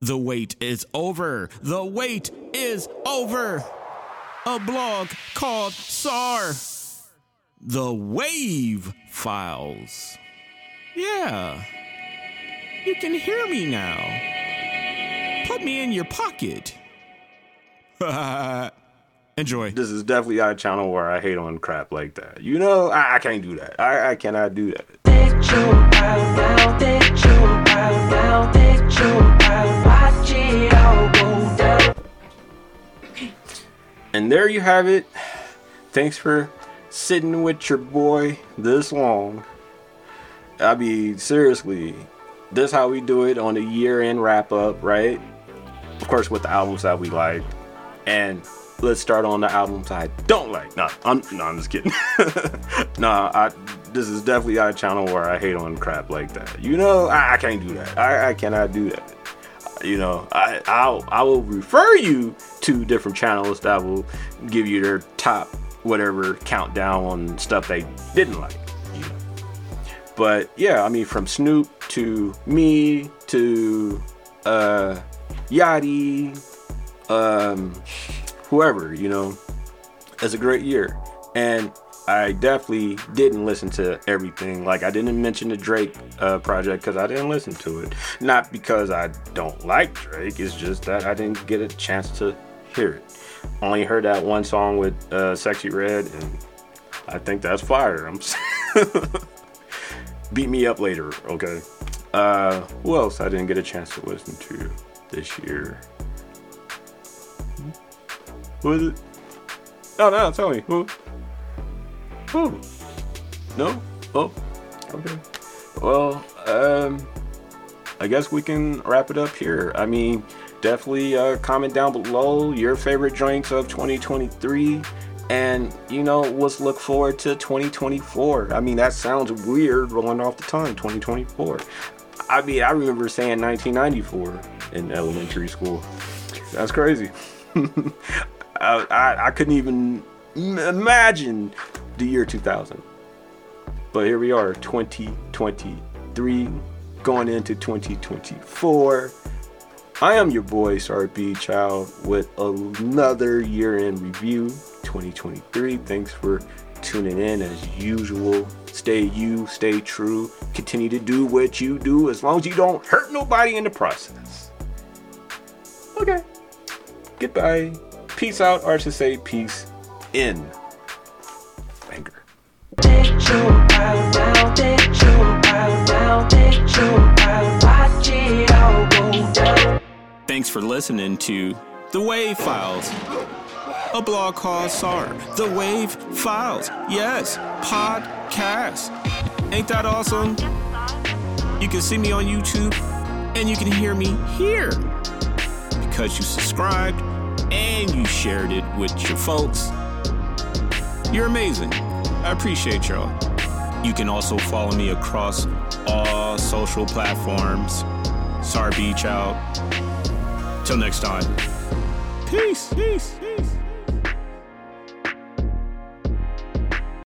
The wait is over. The wait is over. A blog called Sar. The Wav Files. Yeah. You can hear me now. Put me in your pocket. Enjoy. This is definitely our channel where I hate on crap like that. You know, I can't do that. I cannot do that. And there you have it. Thanks for sitting with your boy this long. I mean, seriously, this how we do it on a year-end wrap-up, right? Of course, with the albums that we like. And let's start on the albums I don't like. I'm just kidding. This is definitely our channel where I hate on crap like that. You know, I can't do that. I cannot do that. You know, I will refer you to different channels that will give you their top whatever countdown on stuff they didn't like. But yeah, I mean, from Snoop to me to Yachty, whoever, you know, it's a great year. And I definitely didn't listen to everything. Like, I didn't mention the Drake project because I didn't listen to it. Not because I don't like Drake. It's just that I didn't get a chance to hear it. Only heard that one song with Sexy Red, and I think that's fire. I'm beat me up later, okay? Who else I didn't get a chance to listen to this year? Who is it? No, tell me. Who? Who? No? Oh, okay. Well, I guess we can wrap it up here. I mean, definitely comment down below your favorite joints of 2023. And, you know, let's look forward to 2024. I mean, that sounds weird rolling off the tongue, 2024. I mean, I remember saying 1994 in elementary school. That's crazy. I couldn't even imagine the year 2000. But here we are, 2023, going into 2024. I am your boy, Sar B Child, with another year-end review. 2023. Thanks for tuning in as usual. Stay you, stay true. Continue to do what you do as long as you don't hurt nobody in the process. Okay. Goodbye. Peace out, or I should say peace in. Anger. Thanks for listening to The Wav Files. A blog called Sar. The Wav Files. Yes, podcast. Ain't that awesome? You can see me on YouTube and you can hear me here because you subscribed and you shared it with your folks. You're amazing. I appreciate y'all. You can also follow me across all social platforms. Sar B Child. Till next time. Peace.